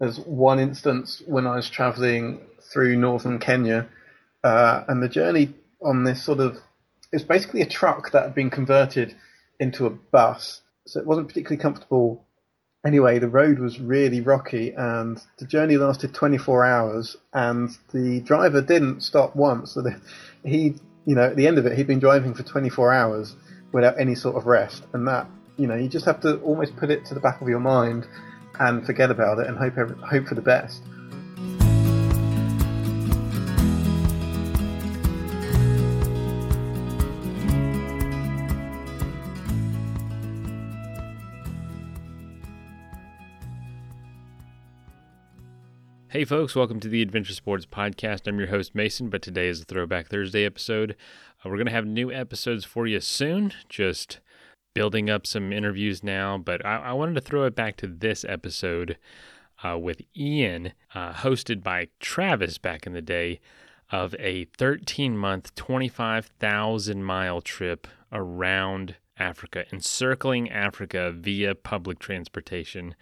There's one instance when I was traveling through northern Kenya, and the journey on this sort of, it's basically a truck that had been converted into a bus, so it wasn't particularly comfortable. Anyway, the road was really rocky, and the journey lasted 24 hours, and the driver didn't stop once. So he, you know, at the end of it, he'd been driving for 24 hours without any sort of rest, and that, you know, you just have to almost put it to the back of your mind and forget about it and hope for the best. Hey folks, welcome to the Adventure Sports Podcast. I'm your host Mason, but today is a Throwback Thursday episode. We're going to have new episodes for you soon, just building up some interviews now, but I wanted to throw it back to this episode with Ian, hosted by Travis back in the day, of a 13-month, 25,000-mile trip around Africa, encircling Africa via public transportation.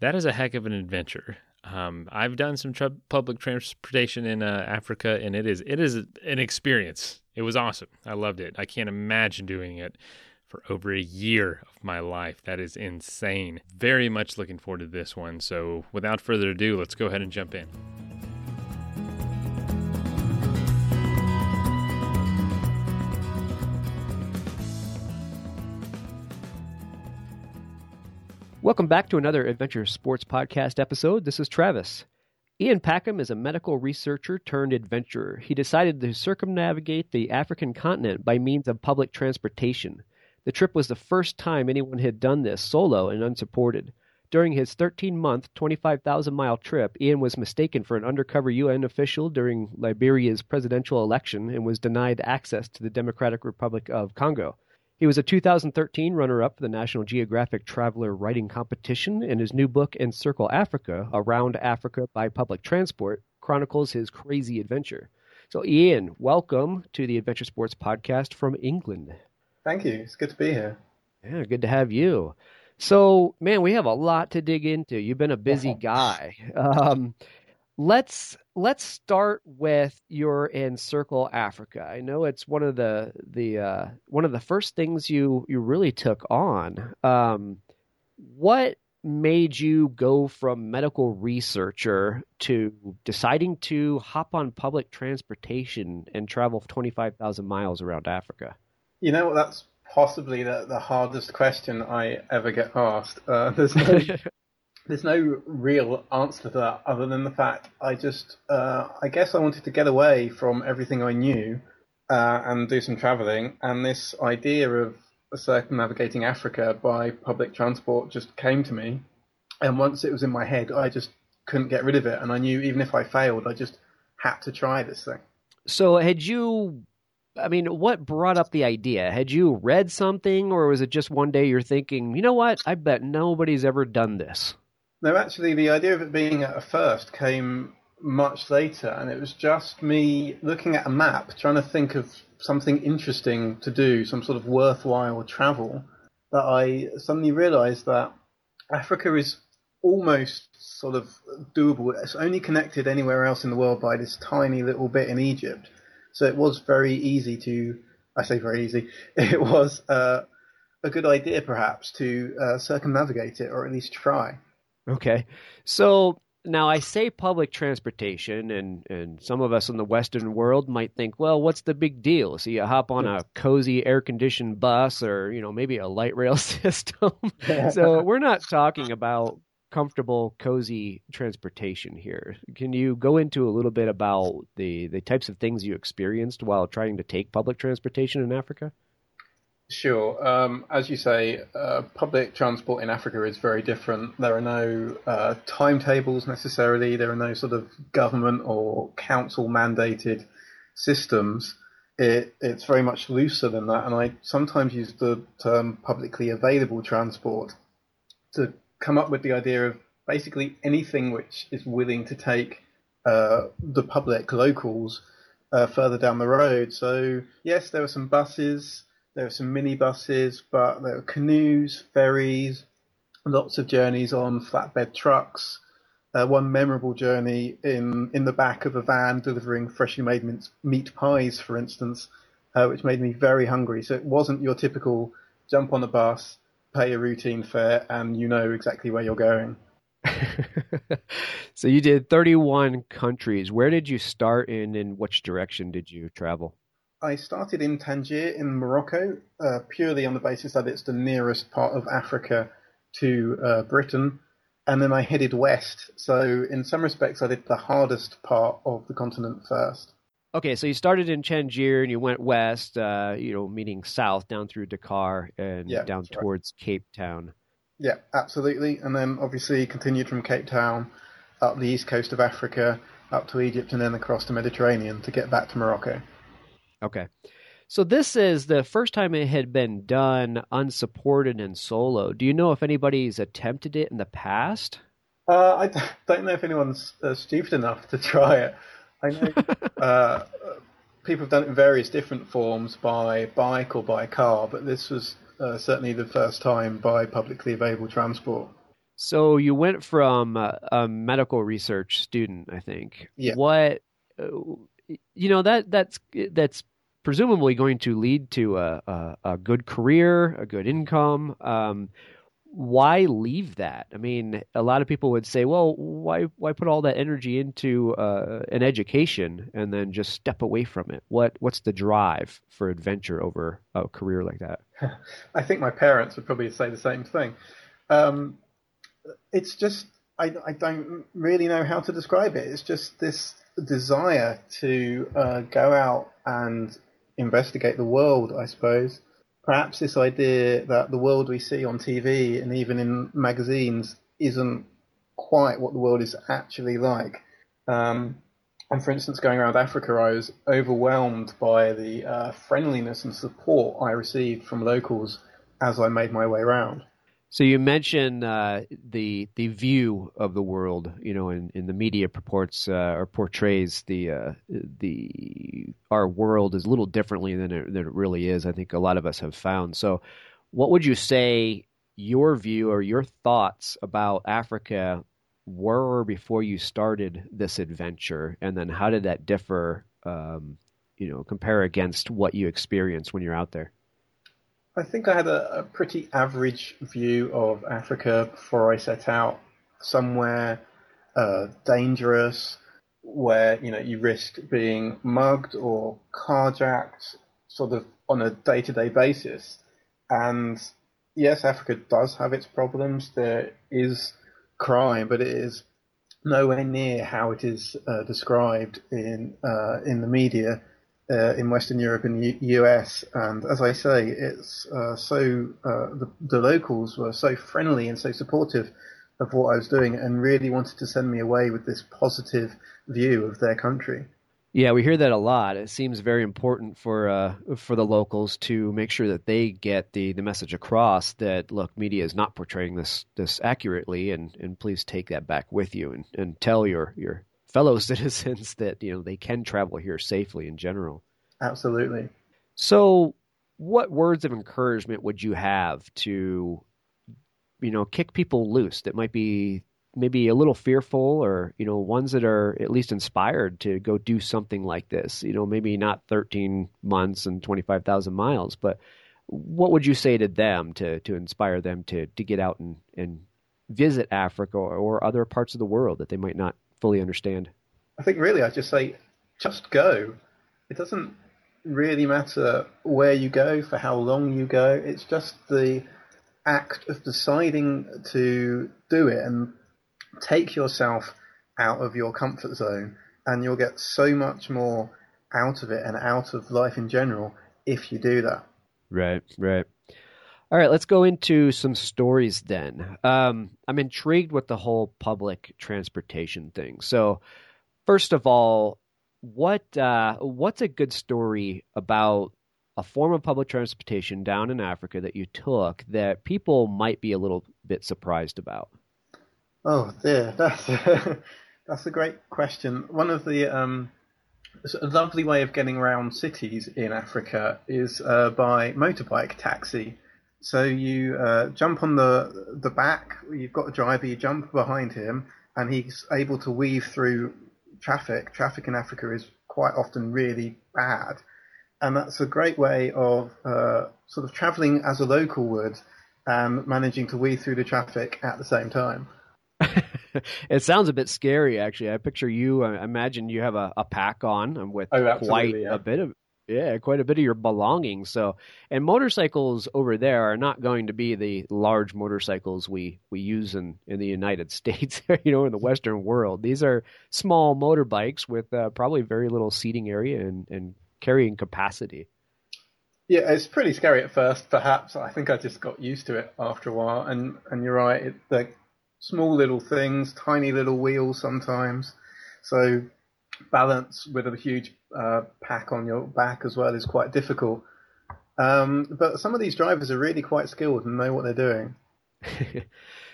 That is a heck of an adventure. I've done some public transportation in Africa, and it is an experience. It was awesome. I loved it. I can't imagine doing it for over a year of my life. That is insane. Very much looking forward to this one. So without further ado, let's go ahead and jump in. Welcome back to another Adventure Sports Podcast episode. This is Travis. Ian Packham is a medical researcher turned adventurer. He decided to circumnavigate the African continent by means of public transportation. The trip was the first time anyone had done this solo and unsupported. During his 13-month, 25,000-mile trip, Ian was mistaken for an undercover UN official during Liberia's presidential election and was denied access to the Democratic Republic of Congo. He was a 2013 runner-up for the National Geographic Traveler Writing Competition, and his new book, Encircle Africa, Around Africa by Public Transport, chronicles his crazy adventure. So, Ian, welcome to the Adventure Sports Podcast from England. Thank you. It's good to be here. Yeah, good to have you. So, man, we have a lot to dig into. You've been a busy guy. Let's start with your Encircle Africa. I know it's one of the first things you really took on. What made you go from medical researcher to deciding to hop on public transportation and travel 25,000 miles around Africa? You know, that's possibly the hardest question I ever get asked. There's no real answer to that other than the fact I guess I wanted to get away from everything I knew and do some traveling. And this idea of circumnavigating Africa by public transport just came to me. And once it was in my head, I just couldn't get rid of it. And I knew even if I failed, I just had to try this thing. So what brought up the idea? Had you read something, or was it just one day you're thinking, you know what, I bet nobody's ever done this? No, actually, the idea of it being a first came much later, and it was just me looking at a map, trying to think of something interesting to do, some sort of worthwhile travel, that I suddenly realized that Africa is almost sort of doable. It's only connected anywhere else in the world by this tiny little bit in Egypt. So it was it was a good idea perhaps to circumnavigate it, or at least try. Okay. So now I say public transportation, and some of us in the Western world might think, well, what's the big deal? So you hop on a cozy air-conditioned bus or, you know, maybe a light rail system. So we're not talking about comfortable, cozy transportation here. Can you go into a little bit about the types of things you experienced while trying to take public transportation in Africa? Sure. As you say, public transport in Africa is very different. There are no timetables necessarily. There are no sort of government or council mandated systems. It's very much looser than that. And I sometimes use the term publicly available transport to come up with the idea of basically anything which is willing to take the public, locals, further down the road. So yes, there were some buses, there were some minibuses, but there were canoes, ferries, lots of journeys on flatbed trucks, one memorable journey in the back of a van delivering freshly made meat pies, for instance, which made me very hungry. So it wasn't your typical jump on a bus, pay a routine fare, and you know exactly where you're going. So you did 31 countries. Where did you start and in which direction did you travel? I started in Tangier in Morocco, purely on the basis that it's the nearest part of Africa to Britain. And then I headed west. So in some respects, I did the hardest part of the continent first. Okay, so you started in Tangier and you went west, meaning south down through Dakar and down towards Cape Town. Yeah, absolutely. And then obviously continued from Cape Town up the east coast of Africa, up to Egypt, and then across the Mediterranean to get back to Morocco. Okay. So this is the first time it had been done unsupported and solo. Do you know if anybody's attempted it in the past? I don't know if anyone's stupid enough to try it. I know people have done it in various different forms, by bike or by car, but this was certainly the first time by publicly available transport. So you went from a medical research student, I think. Yeah. What, that's presumably going to lead to a good career, a good income. Why leave that? I mean, a lot of people would say, well, why put all that energy into an education and then just step away from it? What's the drive for adventure over a career like that? I think my parents would probably say the same thing. It's just, I don't really know how to describe it. It's just this desire to go out and investigate the world, I suppose. Perhaps this idea that the world we see on TV and even in magazines isn't quite what the world is actually like. And for instance, going around Africa, I was overwhelmed by the friendliness and support I received from locals as I made my way around. So you mentioned the view of the world, in the media purports or portrays our world is a little differently than it really is. I think a lot of us have found. So, what would you say your view or your thoughts about Africa were before you started this adventure, and then how did that differ? Compare against what you experience when you're out there. I think I had a pretty average view of Africa before I set out. Somewhere dangerous, where you risk being mugged or carjacked sort of on a day-to-day basis. And yes, Africa does have its problems. There is crime, but it is nowhere near how it is described in the media. In Western Europe and US, and as I say, it's the locals were so friendly and so supportive of what I was doing, and really wanted to send me away with this positive view of their country. Yeah, we hear that a lot. It seems very important for the locals to make sure that they get the message across that, look, media is not portraying this accurately, and please take that back with you and tell your fellow citizens that they can travel here safely in general. Absolutely. So what words of encouragement would you have to kick people loose that might be maybe a little fearful, or ones that are at least inspired to go do something like this, maybe not 13 months and 25,000 miles, but what would you say to them to inspire them to get out and visit Africa or other parts of the world that they might not fully understand? I think really I just say, just go. It doesn't really matter where you go, for how long you go. It's just the act of deciding to do it and take yourself out of your comfort zone, and you'll get so much more out of it and out of life in general if you do that. Right. All right, let's go into some stories then. I'm intrigued with the whole public transportation thing. So first of all, what's a good story about a form of public transportation down in Africa that you took that people might be a little bit surprised about? Oh, dear. That's a great question. One of the a lovely way of getting around cities in Africa is by motorbike taxi. So you jump on the back, you've got a driver, you jump behind him, and he's able to weave through traffic. Traffic in Africa is quite often really bad, and that's a great way of sort of travelling as a local would and managing to weave through the traffic at the same time. It sounds a bit scary, actually. I picture you, I imagine you have a pack on with quite a bit of your belongings. So, and motorcycles over there are not going to be the large motorcycles we use in the United States, you know, in the Western world. These are small motorbikes with probably very little seating area and carrying capacity. Yeah, it's pretty scary at first, perhaps. I think I just got used to it after a while. And you're right, they're small little things, tiny little wheels sometimes. So balance with a huge pack on your back as well is quite difficult. But some of these drivers are really quite skilled and know what they're doing.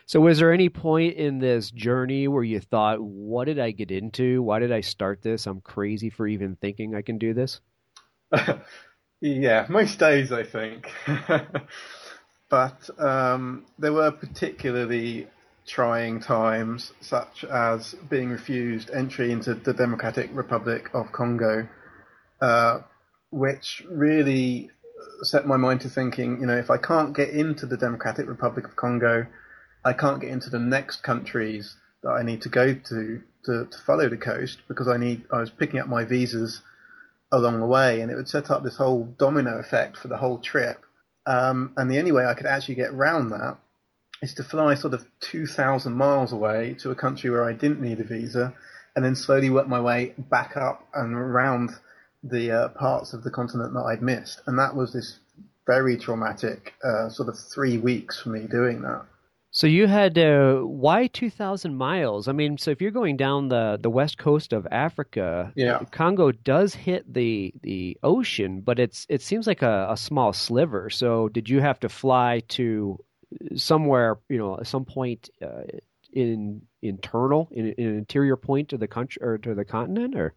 So was there any point in this journey where you thought, what did I get into? Why did I start this? I'm crazy for even thinking I can do this. Yeah, most days, I think. But there were particularly trying times, such as being refused entry into the Democratic Republic of Congo, which really set my mind to thinking, you know, if I can't get into the Democratic Republic of Congo, I can't get into the next countries that I need to go to follow the coast, because I was picking up my visas along the way, and it would set up this whole domino effect for the whole trip. And the only way I could actually get around that is to fly sort of 2,000 miles away to a country where I didn't need a visa, and then slowly work my way back up and around the parts of the continent that I'd missed. And that was this very traumatic sort of 3 weeks for me doing that. So you had, why 2,000 miles? I mean, so if you're going down the west coast of Africa, yeah. Congo does hit the ocean, but it seems like a small sliver. So did you have to fly to somewhere, you know, some point in an interior point to the country or to the continent? Or?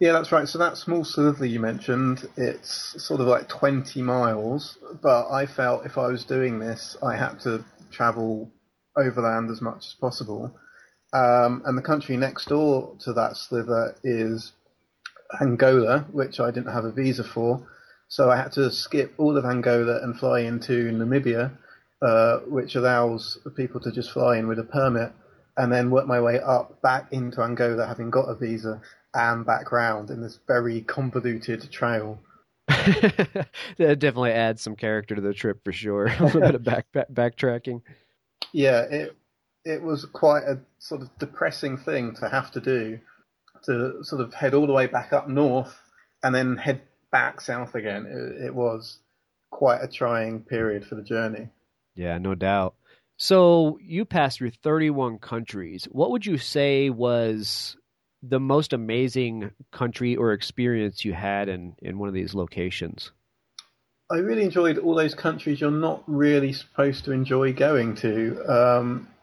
Yeah, that's right. So that small sliver you mentioned, it's sort of like 20 miles, but I felt if I was doing this, I had to travel overland as much as possible. And the country next door to that sliver is Angola, which I didn't have a visa for. So I had to skip all of Angola and fly into Namibia, which allows people to just fly in with a permit, and then work my way up back into Angola, having got a visa, and back round in this very convoluted trail. That definitely adds some character to the trip for sure. A little bit of backtracking. Yeah, it was quite a sort of depressing thing to have to do, to sort of head all the way back up north and then head back south again. It was quite a trying period for the journey. Yeah, no doubt. So you passed through 31 countries. What would you say was the most amazing country or experience you had in one of these locations? I really enjoyed all those countries you're not really supposed to enjoy going to.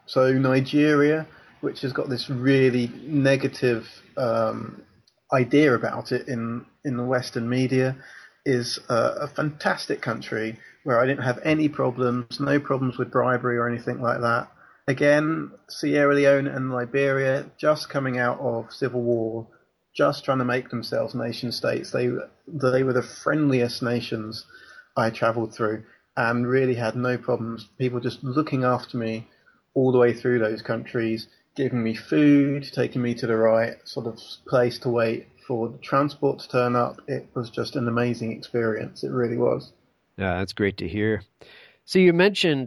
So Nigeria, which has got this really negative idea about it in the Western media, is a fantastic country where I didn't have any problems, no problems with bribery or anything like that. Again, Sierra Leone and Liberia, just coming out of civil war, just trying to make themselves nation states. They were the friendliest nations I travelled through and really had no problems. People just looking after me all the way through those countries, giving me food, taking me to the right sort of place to wait for the transport to turn up. It was just an amazing experience. It really was. Yeah, that's great to hear. So you mentioned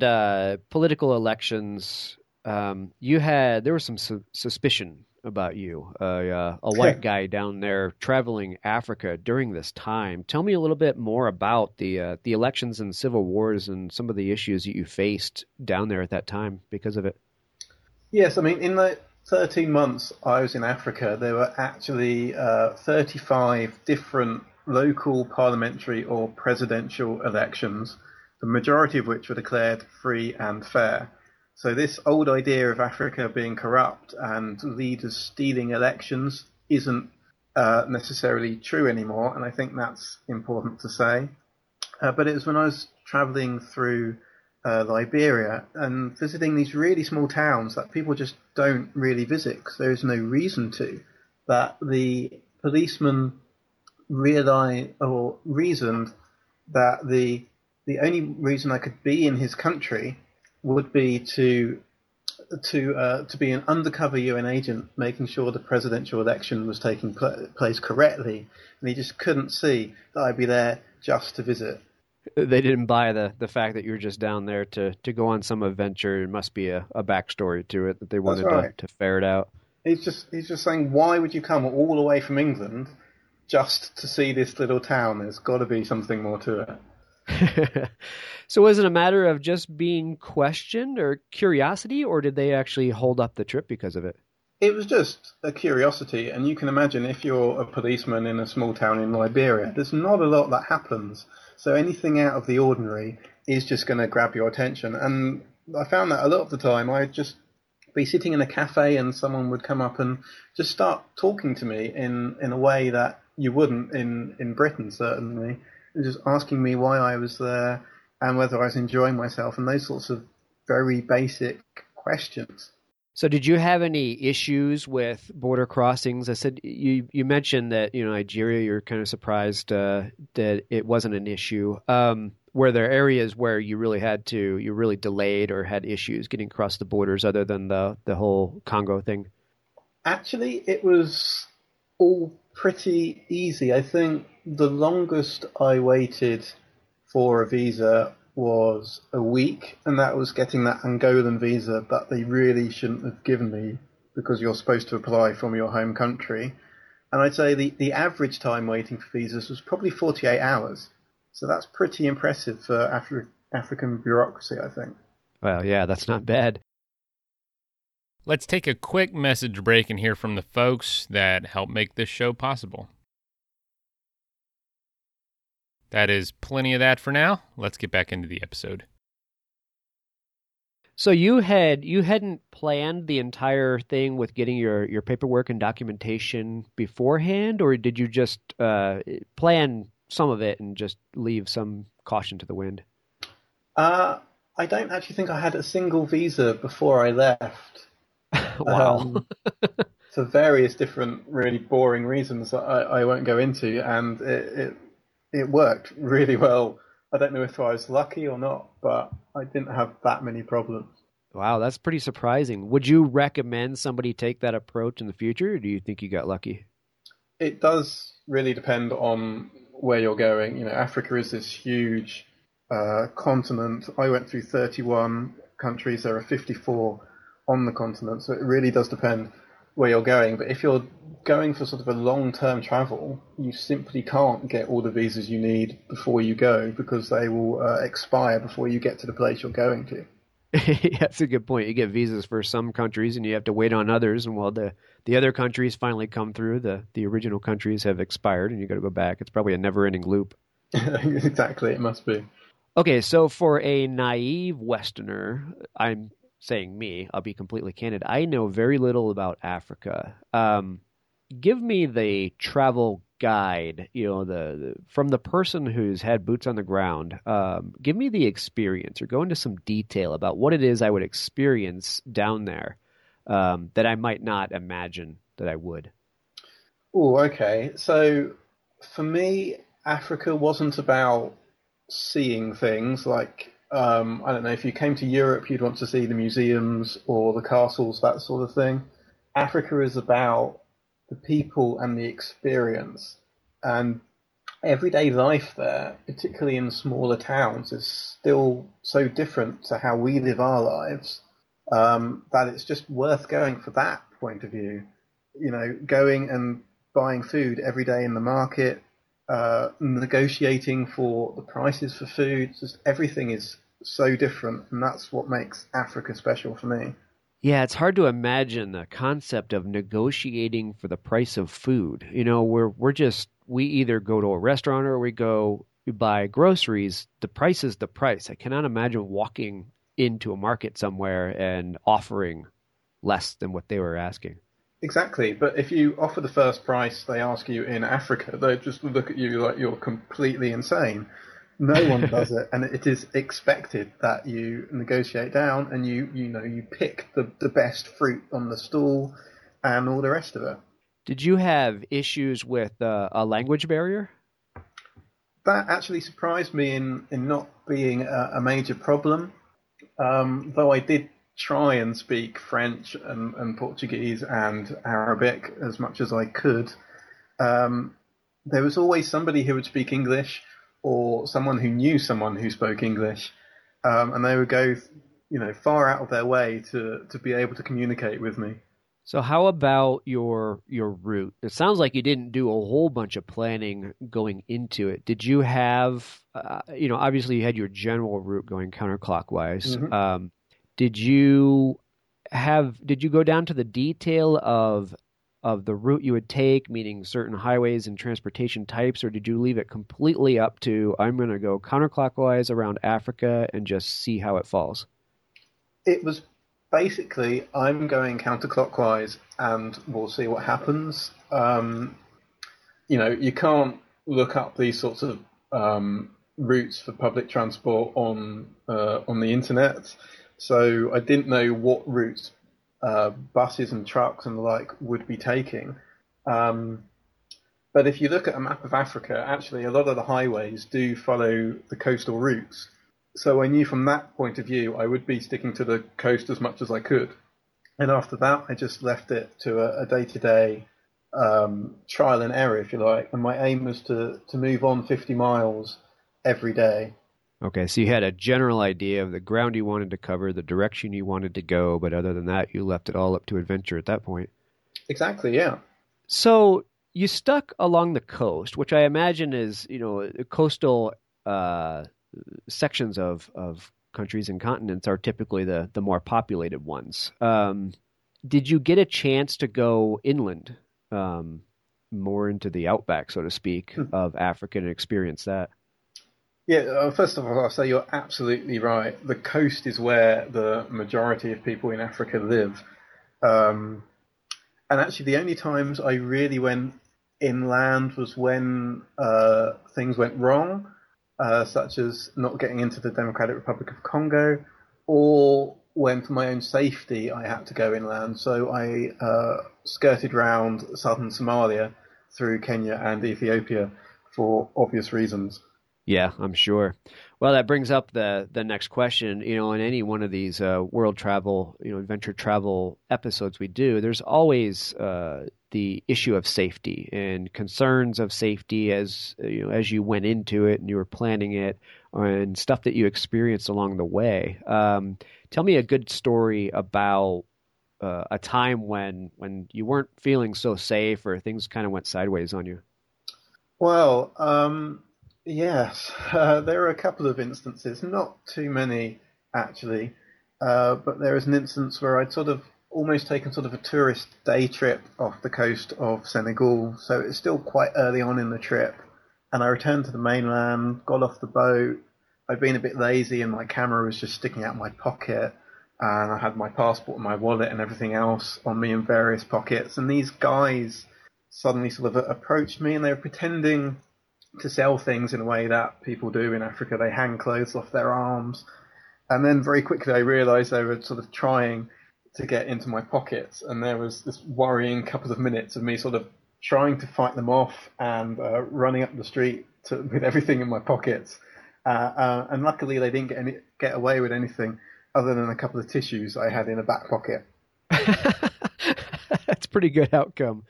political elections. There was some suspicion about you, a white guy down there traveling Africa during this time. Tell me a little bit more about the elections and civil wars and some of the issues that you faced down there at that time because of it. Yes, I mean, in the 13 months I was in Africa, there were actually 35 different local parliamentary or presidential elections, the majority of which were declared free and fair. So this old idea of Africa being corrupt and leaders stealing elections isn't necessarily true anymore, and I think that's important to say. But it was when I was travelling through Liberia, and visiting these really small towns that people just don't really visit because there is no reason to, that the policeman realized or reasoned that the only reason I could be in his country would be to be an undercover UN agent, making sure the presidential election was taking place correctly, and he just couldn't see that I'd be there just to visit. They didn't buy the fact that you were just down there to go on some adventure. It must be a backstory to it that they wanted to ferret out. He's just saying, why would you come all the way from England just to see this little town? There's got to be something more to it. So was it a matter of just being questioned or curiosity, or did they actually hold up the trip because of it? It was just a curiosity, and you can imagine if you're a policeman in a small town in Liberia, there's not a lot that happens. So anything out of the ordinary is just going to grab your attention. And I found that a lot of the time I'd just be sitting in a cafe and someone would come up and just start talking to me in a way that you wouldn't in Britain, certainly. Just asking me why I was there and whether I was enjoying myself and those sorts of very basic questions. So did you have any issues with border crossings? I said you mentioned that, Nigeria, you're kind of surprised that it wasn't an issue. Were there areas where you really delayed or had issues getting across the borders other than the whole Congo thing? Actually, it was all pretty easy. I think the longest I waited for a visa was a week, and that was getting that Angolan visa that they really shouldn't have given me because you're supposed to apply from your home country. And I'd say the average time waiting for visas was probably 48 hours. So that's pretty impressive for African bureaucracy, I think. Well, yeah, that's not bad. Let's take a quick message break and hear from the folks that help make this show possible. That is plenty of that for now. Let's get back into the episode. So you hadn't planned the entire thing with getting your paperwork and documentation beforehand, or did you just plan some of it and just leave some caution to the wind? I don't actually think I had a single visa before I left. Wow. For various different really boring reasons that I won't go into, and it worked really well. I don't know if I was lucky or not, but I didn't have that many problems. Wow, that's pretty surprising. Would you recommend somebody take that approach in the future, or do you think you got lucky? It does really depend on where you're going. Africa is this huge continent. I went through 31 countries. There are 54 on the continent, so it really does depend where you're going. But if you're going for sort of a long-term travel, you simply can't get all the visas you need before you go because they will expire before you get to the place you're going to. Yeah, that's a good point. You get visas for some countries and you have to wait on others, and while the other countries finally come through, the original countries have expired and you got to go back. It's probably a never-ending loop. Exactly, it must be. Okay, so for a naive Westerner, I'll be completely candid. I know very little about Africa. Give me the travel guide, from the person who's had boots on the ground. Give me the experience, or go into some detail about what it is I would experience down there that I might not imagine that I would. Oh, okay. So for me, Africa wasn't about seeing things like, I don't know, if you came to Europe, you'd want to see the museums or the castles, that sort of thing. Africa is about the people and the experience. And everyday life there, particularly in smaller towns, is still so different to how we live our lives that it's just worth going for that point of view. Going and buying food every day in the market, negotiating for the prices for food, just everything is so different, and that's what makes Africa special for me. Yeah, it's hard to imagine the concept of negotiating for the price of food. We either go to a restaurant or we go buy groceries. The price is the price. I cannot imagine walking into a market somewhere and offering less than what they were asking. Exactly, but if you offer the first price they ask you in Africa, they just look at you like you're completely insane. No one does it, and it is expected that you negotiate down and you pick the best fruit on the stall and all the rest of it. Did you have issues with a language barrier? That actually surprised me in not being a major problem, though I did try and speak French and Portuguese and Arabic as much as I could. There was always somebody who would speak English, or someone who knew someone who spoke English, and they would go, far out of their way to be able to communicate with me. So how about your route? It sounds like you didn't do a whole bunch of planning going into it. Did you have, obviously you had your general route going counterclockwise. Mm-hmm. Did you go down to the detail of the route you would take, meaning certain highways and transportation types, or did you leave it completely up to, I'm going to go counterclockwise around Africa and just see how it falls? It was basically, I'm going counterclockwise and we'll see what happens. You can't look up these sorts of routes for public transport on the internet. So I didn't know what routes buses and trucks and the like would be taking. But if you look at a map of Africa, actually a lot of the highways do follow the coastal routes. So I knew from that point of view, I would be sticking to the coast as much as I could. And after that, I just left it to a day-to-day trial and error, if you like. And my aim was to move on 50 miles every day. Okay, so you had a general idea of the ground you wanted to cover, the direction you wanted to go, but other than that, you left it all up to adventure at that point. Exactly, yeah. So you stuck along the coast, which I imagine is, coastal sections of countries and continents are typically the more populated ones. Did you get a chance to go inland, more into the outback, so to speak, of Africa and experience that? Yeah, first of all, I'll say you're absolutely right. The coast is where the majority of people in Africa live. And actually, the only times I really went inland was when things went wrong, such as not getting into the Democratic Republic of Congo, or when, for my own safety, I had to go inland. So I skirted round southern Somalia through Kenya and Ethiopia for obvious reasons. Yeah, I'm sure. Well, that brings up the next question. In any one of these world travel, adventure travel episodes we do, there's always the issue of safety and concerns of safety as you went into it and you were planning it, and stuff that you experienced along the way. Tell me a good story about a time when you weren't feeling so safe or things kind of went sideways on you. Well, yes, there are a couple of instances, not too many actually, but there is an instance where I'd sort of almost taken sort of a tourist day trip off the coast of Senegal, so it's still quite early on in the trip, and I returned to the mainland, got off the boat, I'd been a bit lazy and my camera was just sticking out of my pocket, and I had my passport and my wallet and everything else on me in various pockets, and these guys suddenly sort of approached me and they were pretending to sell things in a way that people do in Africa. They hang clothes off their arms. And then very quickly I realized they were sort of trying to get into my pockets. And there was this worrying couple of minutes of me sort of trying to fight them off and running up the street with everything in my pockets. And luckily they didn't get away with anything other than a couple of tissues I had in a back pocket. That's a pretty good outcome.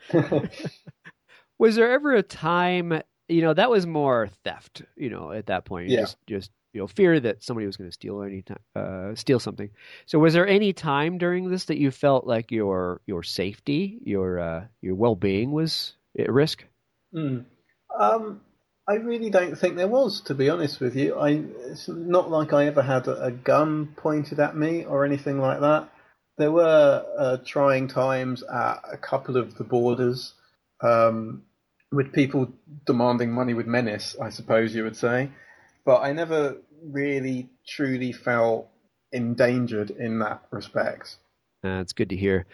Was there ever a time... that was more theft, at that point. Yeah. Just fear that somebody was going to steal something. So was there any time during this that you felt like your safety, your well-being was at risk? I really don't think there was, to be honest with you. It's not like I ever had a gun pointed at me or anything like that. There were trying times at a couple of the borders, with people demanding money with menace, I suppose you would say. But I never really, truly felt endangered in that respect. It's good to hear.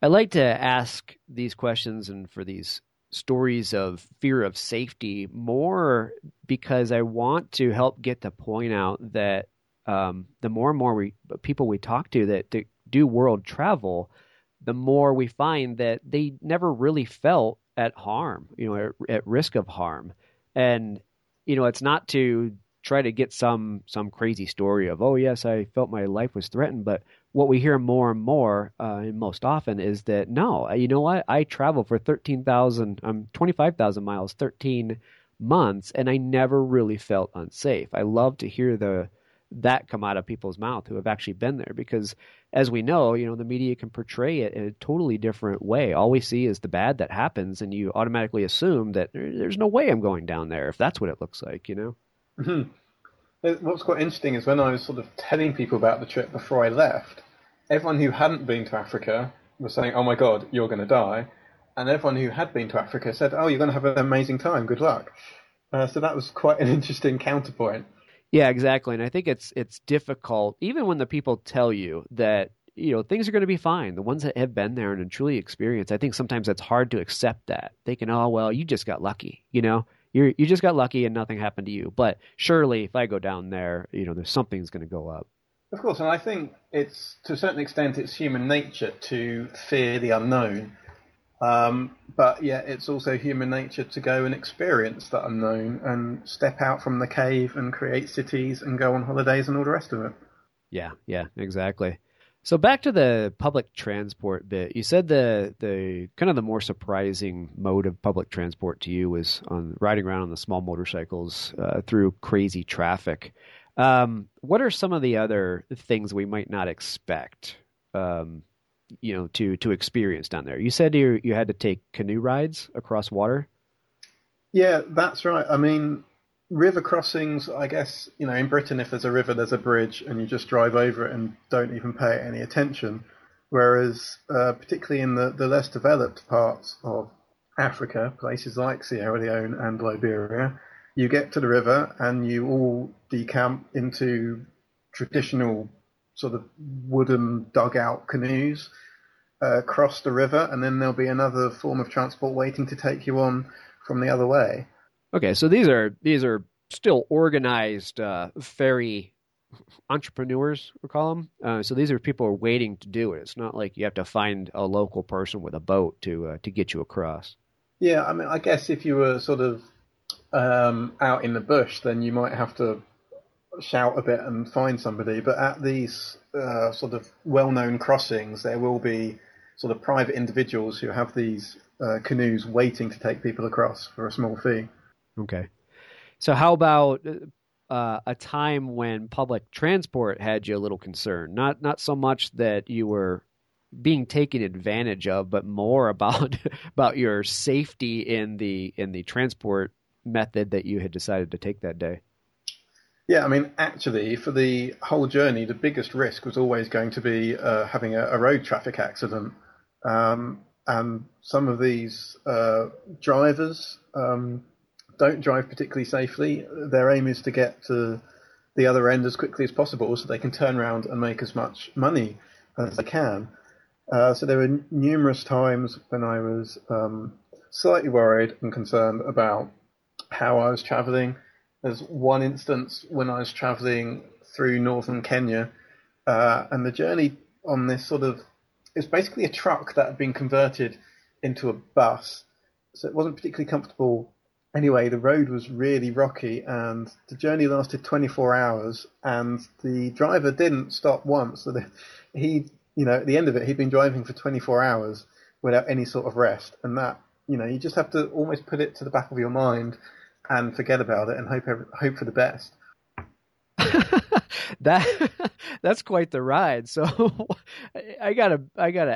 I like to ask these questions and for these stories of fear of safety more because I want to help get the point out that the more and more people we talk to that do world travel, the more we find that they never really felt at harm, at risk of harm. And, it's not to try to get some crazy story of, oh, yes, I felt my life was threatened. But what we hear more and more and most often is that, no, you know what? I travel for 25,000 miles, 13 months, and I never really felt unsafe. I love to hear that come out of people's mouth who have actually been there, because as we know, the media can portray it in a totally different way. All we see is the bad that happens, and you automatically assume that there's no way I'm going down there if that's what it looks like, Mm-hmm. What's quite interesting is when I was sort of telling people about the trip before I left, everyone who hadn't been to Africa was saying, oh my God, you're going to die. And everyone who had been to Africa said, oh, you're going to have an amazing time. Good luck. So that was quite an interesting counterpoint. Yeah, exactly. And I think it's difficult, even when the people tell you that, things are going to be fine. The ones that have been there and truly experienced, I think sometimes it's hard to accept that, thinking, oh, well, you just got lucky, you just got lucky and nothing happened to you. But surely if I go down there, there's something's going to go up. Of course. And I think it's, to a certain extent, it's human nature to fear the unknown. But yeah, it's also human nature to go and experience that unknown and step out from the cave and create cities and go on holidays and all the rest of it. Yeah, exactly. So back to the public transport bit, you said the kind of the more surprising mode of public transport to you was on riding around on the small motorcycles through crazy traffic. What are some of the other things we might not expect? To experience down there. You said you had to take canoe rides across water? Yeah, that's right. I mean, river crossings, I guess, in Britain, if there's a river, there's a bridge, and you just drive over it and don't even pay it any attention. Whereas, particularly in the less developed parts of Africa, places like Sierra Leone and Liberia, you get to the river and you all decamp into traditional sort of wooden dugout canoes, cross the river, and then there'll be another form of transport waiting to take you on from the other way. Okay, so these are still organized ferry entrepreneurs, we call them. So these are people who are waiting to do it. It's not like you have to find a local person with a boat to get you across. Yeah, I mean, I guess if you were sort of out in the bush, then you might have to shout a bit and find somebody, but at these sort of well-known crossings there will be sort of private individuals who have these canoes waiting to take people across for a small fee. Okay. So how about a time when public transport had you a little concerned? Not so much that you were being taken advantage of, but more about your safety in the transport method that you had decided to take that day. Yeah, I mean, actually, for the whole journey, the biggest risk was always going to be having a road traffic accident. And some of these drivers don't drive particularly safely. Their aim is to get to the other end as quickly as possible so they can turn around and make as much money as they can. So there were numerous times when I was slightly worried and concerned about how I was traveling. There's one instance when I was traveling through northern Kenya, and the journey on this it's basically a truck that had been converted into a bus. So it wasn't particularly comfortable. Anyway, the road was really rocky and the journey lasted 24 hours and the driver didn't stop once. So at the end of it, he'd been driving for 24 hours without any sort of rest. And that, you just have to almost put it to the back of your mind and forget about it and hope for the best. That's quite the ride. So I gotta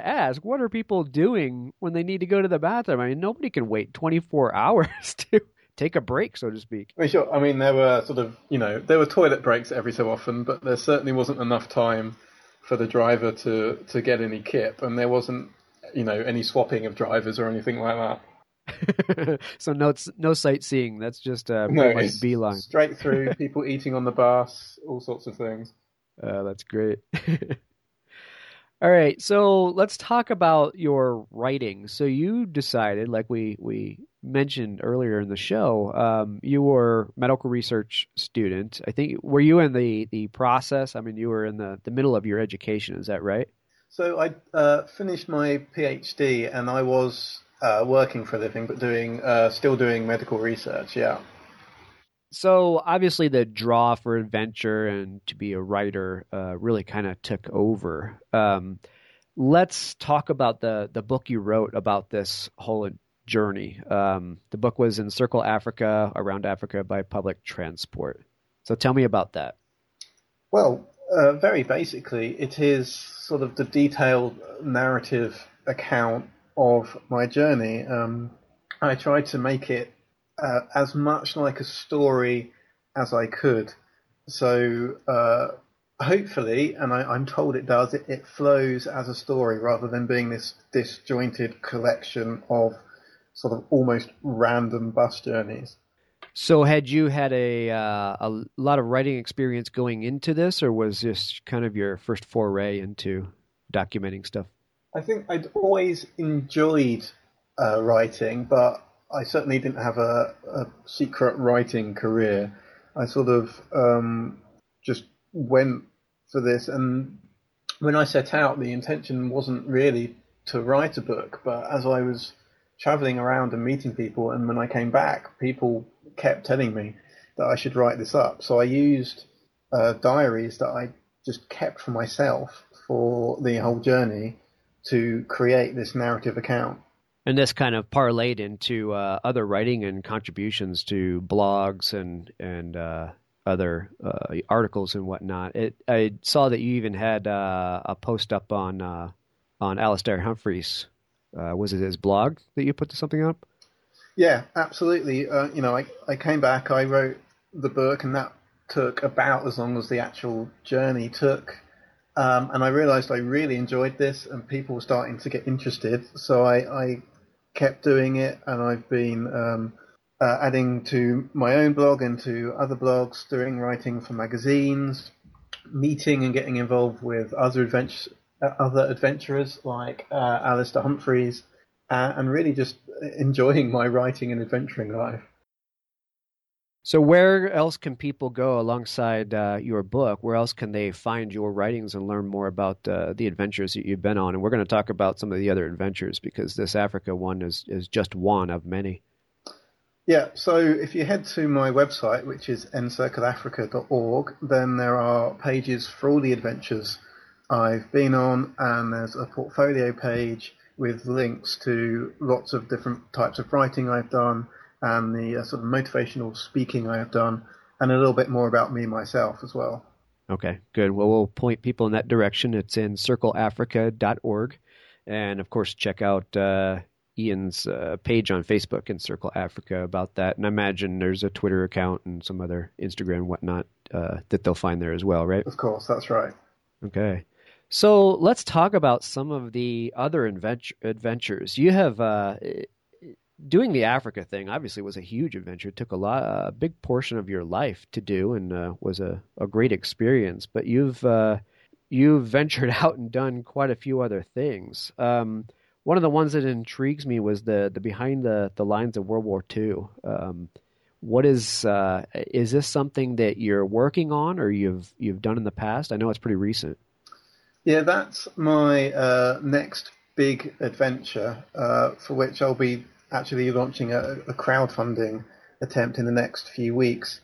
ask, what are people doing when they need to go to the bathroom? I mean, nobody can wait 24 hours to take a break, so to speak. I mean, sure. I mean, there were sort of, there were toilet breaks every so often, but there certainly wasn't enough time for the driver to get any kip, and there wasn't, any swapping of drivers or anything like that. So no sightseeing. That's just a beeline straight through. People eating on the bus, all sorts of things. That's great. All right, so let's talk about your writing. So you decided, like we mentioned earlier in the show, you were a medical research student. I think, were you in the process? I mean, you were in the middle of your education, is that right? So I finished my PhD and I was working for a living, but still doing medical research, yeah. So obviously the draw for adventure and to be a writer really kind of took over. Let's talk about the book you wrote about this whole journey. The book was Encircle Africa, Around Africa by Public Transport. So tell me about that. Well, very basically, it is sort of the detailed narrative account of my journey. I tried to make it as much like a story as I could. So hopefully, and I'm told it does, it flows as a story rather than being this disjointed collection of sort of almost random bus journeys. So had you had a lot of writing experience going into this, or was this kind of your first foray into documenting stuff? I think I'd always enjoyed writing, but I certainly didn't have a secret writing career. I sort of just went for this. And when I set out, the intention wasn't really to write a book. But as I was traveling around and meeting people, and when I came back, people kept telling me that I should write this up. So I used diaries that I just kept for myself for the whole journey to create this narrative account. And this kind of parlayed into other writing and contributions to blogs and other articles and whatnot. I saw that you even had a post up on Alistair Humphreys. Was it his blog that you put something up? Yeah, absolutely. I came back, I wrote the book, and that took about as long as the actual journey took. And I realized I really enjoyed this and people were starting to get interested. So I kept doing it, and I've been adding to my own blog and to other blogs, doing writing for magazines, meeting and getting involved with other adventurers like Alistair Humphreys, and really just enjoying my writing and adventuring life. So where else can people go alongside your book? Where else can they find your writings and learn more about the adventures that you've been on? And we're going to talk about some of the other adventures, because this Africa one is just one of many. Yeah, so if you head to my website, which is encircleafrica.org, then there are pages for all the adventures I've been on, and there's a portfolio page with links to lots of different types of writing I've done, and the sort of motivational speaking I have done, and a little bit more about me myself as well. Okay, good. Well, we'll point people in that direction. It's in encircleafrica.org. And, of course, check out Ian's page on Facebook, Encircle Africa, about that. And I imagine there's a Twitter account and some other Instagram and whatnot that they'll find there as well, right? Of course, that's right. Okay. So let's talk about some of the other adventures. You have... doing the Africa thing obviously was a huge adventure. It took a big portion of your life to do, and was a great experience. But you've ventured out and done quite a few other things. One of the ones that intrigues me was the behind the lines of World War II. What is this something that you're working on, or you've done in the past? I know it's pretty recent. Yeah, that's my next big adventure, for which I'll be actually launching a crowdfunding attempt in the next few weeks.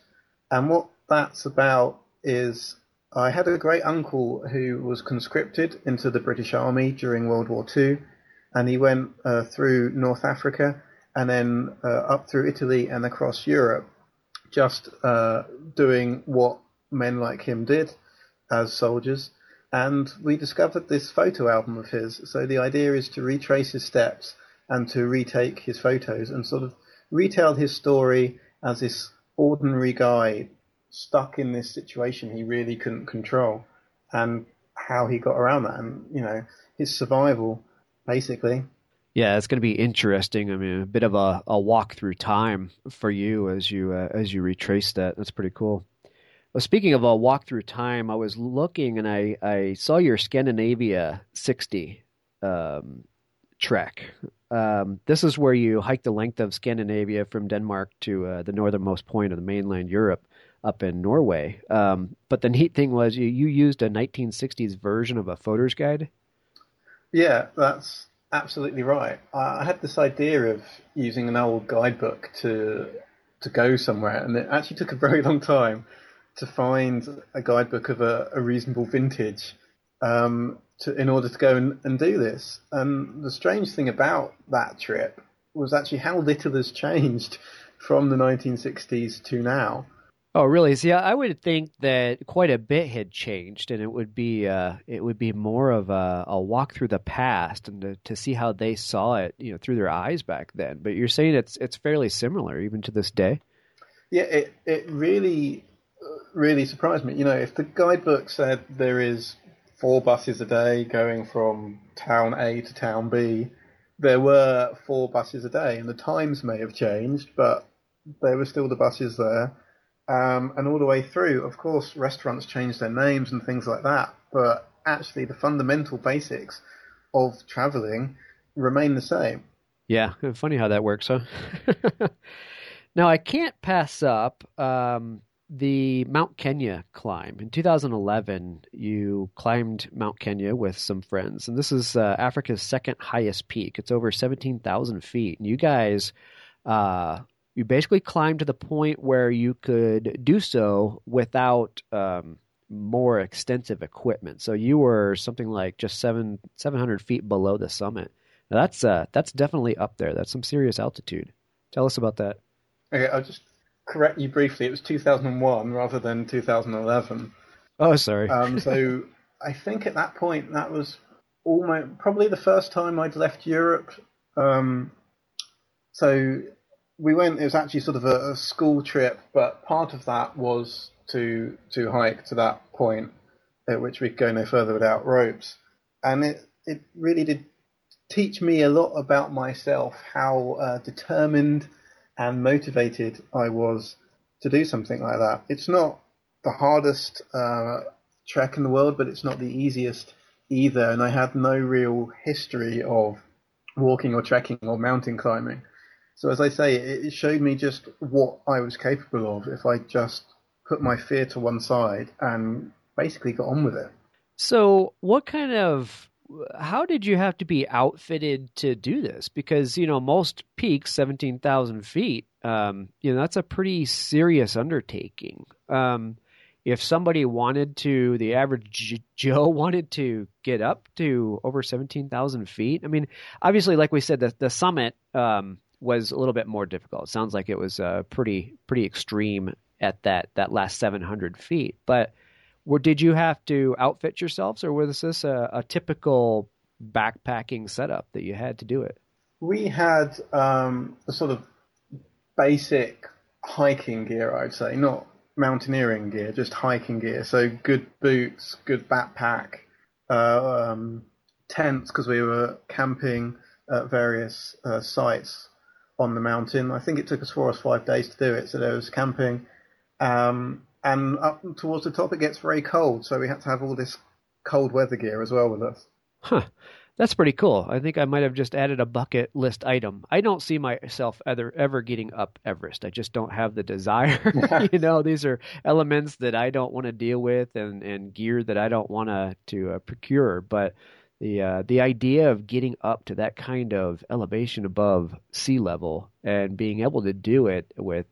And what that's about is I had a great uncle who was conscripted into the British Army during World War II, and he went through North Africa and then up through Italy and across Europe, just doing what men like him did as soldiers. And we discovered this photo album of his. So the idea is to retrace his steps and to retake his photos and sort of retell his story as this ordinary guy stuck in this situation he really couldn't control, and how he got around that, and, you know, his survival, basically. Yeah, it's going to be interesting. I mean, a bit of a walk through time for you as you retrace that. That's pretty cool. Well, speaking of a walk through time, I was looking and I saw your Scandinavia 60 trek. This is where you hike the length of Scandinavia from Denmark to the northernmost point of the mainland Europe up in Norway. But the neat thing was you used a 1960s version of a photer's guide. Yeah, that's absolutely right. I had this idea of using an old guidebook to go somewhere, and it actually took a very long time to find a guidebook of a reasonable vintage in order to go and do this. And the strange thing about that trip was actually how little has changed from the 1960s to now. Oh, really? See, I would think that quite a bit had changed, and it would be more of a walk through the past and to see how they saw it, through their eyes back then. But you're saying it's fairly similar even to this day. Yeah, it really, really surprised me. If the guidebook said there is 4 buses a day going from town A to town B, there were 4 buses a day, and the times may have changed, but there were still the buses there. And all the way through, of course, restaurants changed their names and things like that. But actually, the fundamental basics of traveling remain the same. Yeah, funny how that works, huh? Now, I can't pass up the Mount Kenya climb. In 2011, you climbed Mount Kenya with some friends. And this is Africa's second highest peak. It's over 17,000 feet. And you guys... you basically climbed to the point where you could do so without more extensive equipment. So you were something like just 700 feet below the summit. Now that's definitely up there. That's some serious altitude. Tell us about that. Okay, I'll just correct you briefly. It was 2001 rather than 2011. Oh, sorry. So I think at that point that was probably the first time I'd left Europe. We went, it was actually sort of a school trip, but part of that was to hike to that point at which we could go no further without ropes. And it really did teach me a lot about myself, how determined and motivated I was to do something like that. It's not the hardest trek in the world, but it's not the easiest either. And I had no real history of walking or trekking or mountain climbing. So as I say, it showed me just what I was capable of if I just put my fear to one side and basically got on with it. So how did you have to be outfitted to do this? Because, most peaks, 17,000 feet, that's a pretty serious undertaking. If somebody the average Joe wanted to get up to over 17,000 feet, I mean, obviously, like we said, the summit, was a little bit more difficult. It sounds like it was pretty extreme at that last 700 feet. But did you have to outfit yourselves, or was this a typical backpacking setup that you had to do it? We had a sort of basic hiking gear, I'd say, not mountaineering gear, just hiking gear. So good boots, good backpack, tents, because we were camping at various sites on the mountain. I think it took us 4 or 5 days to do it, so there was camping. And up towards the top, it gets very cold, so we had to have all this cold weather gear as well with us. Huh. That's pretty cool. I think I might have just added a bucket list item. I don't see myself ever getting up Everest. I just don't have the desire. These are elements that I don't want to deal with and gear that I don't want to procure, but the idea of getting up to that kind of elevation above sea level and being able to do it with,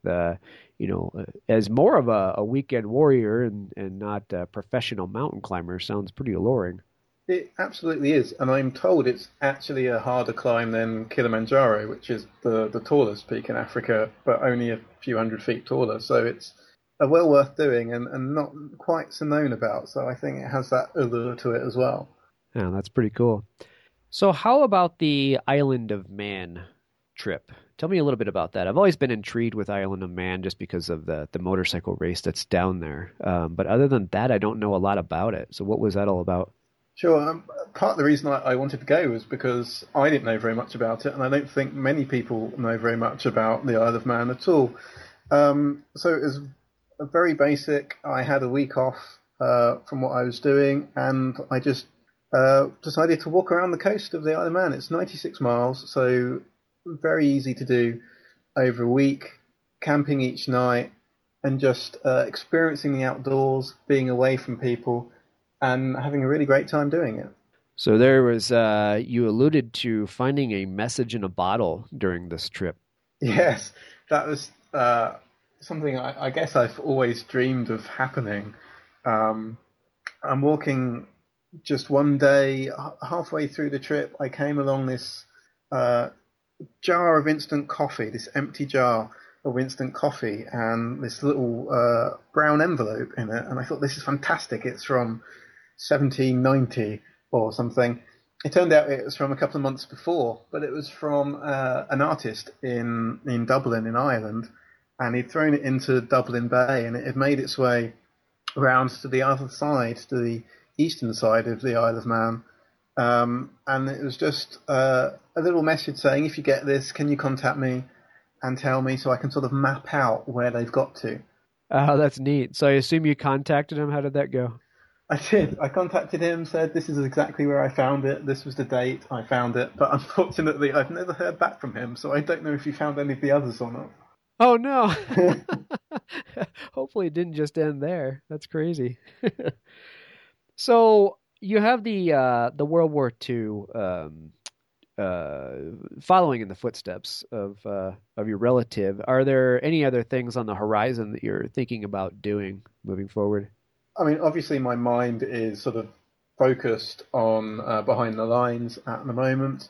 as more of a weekend warrior and not a professional mountain climber sounds pretty alluring. It absolutely is. And I'm told it's actually a harder climb than Kilimanjaro, which is the tallest peak in Africa, but only a few hundred feet taller. So it's well worth doing and not quite so known about. So I think it has that allure to it as well. Yeah, that's pretty cool. So how about the Island of Man trip? Tell me a little bit about that. I've always been intrigued with Island of Man just because of the motorcycle race that's down there. But other than that, I don't know a lot about it. So what was that all about? Sure. Part of the reason I wanted to go was because I didn't know very much about it, and I don't think many people know very much about the Isle of Man at all. So it was very basic. I had a week off from what I was doing, and I just decided to walk around the coast of the Isle of Man. It's 96 miles, so very easy to do over a week, camping each night and just experiencing the outdoors, being away from people and having a really great time doing it. So there was, you alluded to finding a message in a bottle during this trip. Yes, that was something I guess I've always dreamed of happening. I'm walking just one day, halfway through the trip, I came along this jar of instant coffee, this empty jar of instant coffee, and this little brown envelope in it. And I thought, this is fantastic. It's from 1790 or something. It turned out it was from a couple of months before, but it was from an artist in Dublin, in Ireland, and he'd thrown it into Dublin Bay, and it had made its way around to the other side, to the eastern side of the Isle of Man. And it was just a little message saying, if you get this, can you contact me and tell me so I can sort of map out where they've got to. Oh, that's neat. So I assume you contacted him. How did that go? I did. I contacted him, said this is exactly where I found it. This was the date I found it. But unfortunately, I've never heard back from him, so I don't know if he found any of the others or not. Oh, no. Hopefully it didn't just end there. That's crazy. So you have the World War II following in the footsteps of your relative. Are there any other things on the horizon that you're thinking about doing moving forward? I mean, obviously my mind is sort of focused on Behind the Lines at the moment,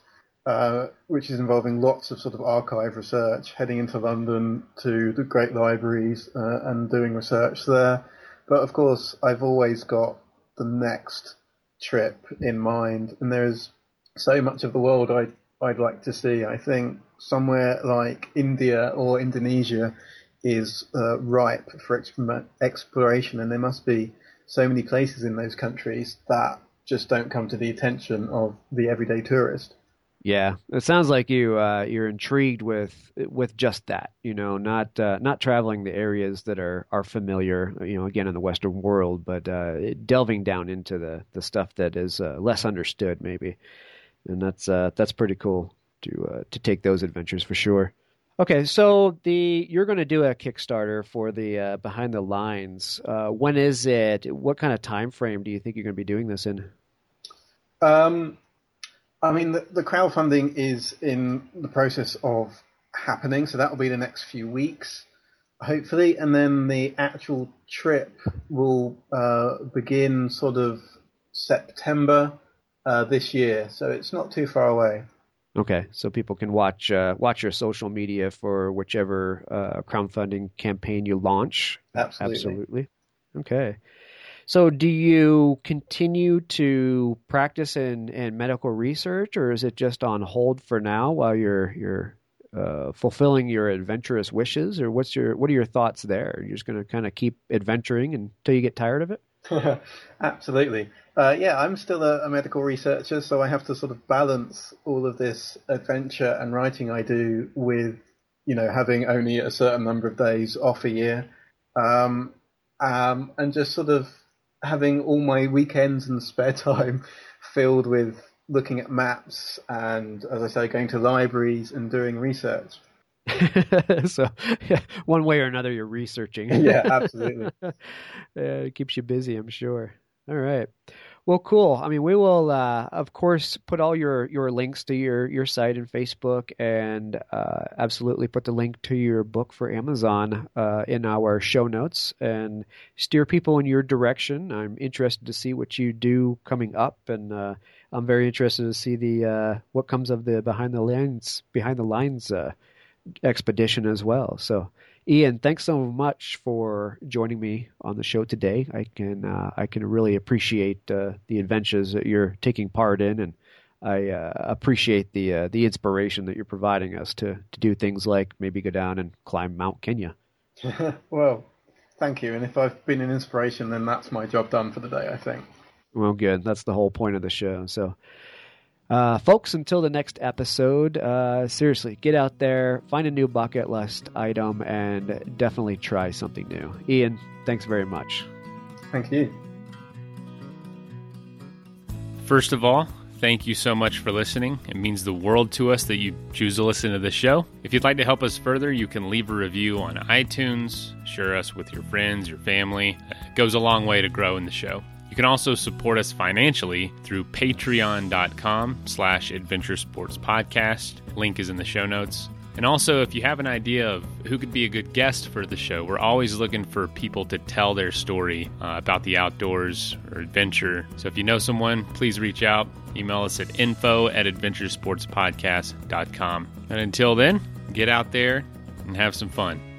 which is involving lots of sort of archive research, heading into London to the great libraries and doing research there. But of course, I've always got the next trip in mind, and there is so much of the world I'd like to see. I think somewhere like India or Indonesia is ripe for exploration, and there must be so many places in those countries that just don't come to the attention of the everyday tourist. Yeah, it sounds like you're intrigued with just that, you know, not traveling the areas that are familiar, you know, again in the Western world, but delving down into the stuff that is less understood maybe, and that's pretty cool to take those adventures for sure. Okay, so you're going to do a Kickstarter for the Behind the Lines. When is it? What kind of time frame do you think you're going to be doing this in? I mean, the crowdfunding is in the process of happening, so that will be the next few weeks, hopefully. And then the actual trip will begin sort of September this year, so it's not too far away. Okay, so people can watch your social media for whichever crowdfunding campaign you launch. Absolutely. Okay. So do you continue to practice in medical research, or is it just on hold for now while you're fulfilling your adventurous wishes, or what are your thoughts there? You're just going to kind of keep adventuring until you get tired of it? Absolutely. Yeah, I'm still a medical researcher, so I have to sort of balance all of this adventure and writing I do with, you know, having only a certain number of days off a year, and just sort of having all my weekends and spare time filled with looking at maps and, as I say, going to libraries and doing research. So yeah, one way or another, you're researching. Yeah, absolutely. It keeps you busy, I'm sure. All right. Well, cool. I mean, we will, of course, put all your links to your site and Facebook, and absolutely put the link to your book for Amazon in our show notes, and steer people in your direction. I'm interested to see what you do coming up, and I'm very interested to see what comes of the Behind the Lines expedition as well. So, Ian, thanks so much for joining me on the show today. I can really appreciate the adventures that you're taking part in, and I appreciate the inspiration that you're providing us to do things like maybe go down and climb Mount Kenya. Well, thank you. And if I've been an inspiration, then that's my job done for the day, I think. Well, good. That's the whole point of the show. So, Folks, until the next episode, seriously, get out there, find a new bucket list item, and definitely try something new. Ian, thanks very much. Thank you. First of all, thank you so much for listening. It means the world to us that you choose to listen to the show. If you'd like to help us further, you can leave a review on iTunes, share us with your friends, your family. It goes a long way to grow in the show. You can also support us financially through patreon.com/adventuresportspodcast. Link is in the show notes. And also, if you have an idea of who could be a good guest for the show, we're always looking for people to tell their story about the outdoors or adventure. So if you know someone, please reach out. Email us at info@adventuresportspodcast.com. And until then, get out there and have some fun.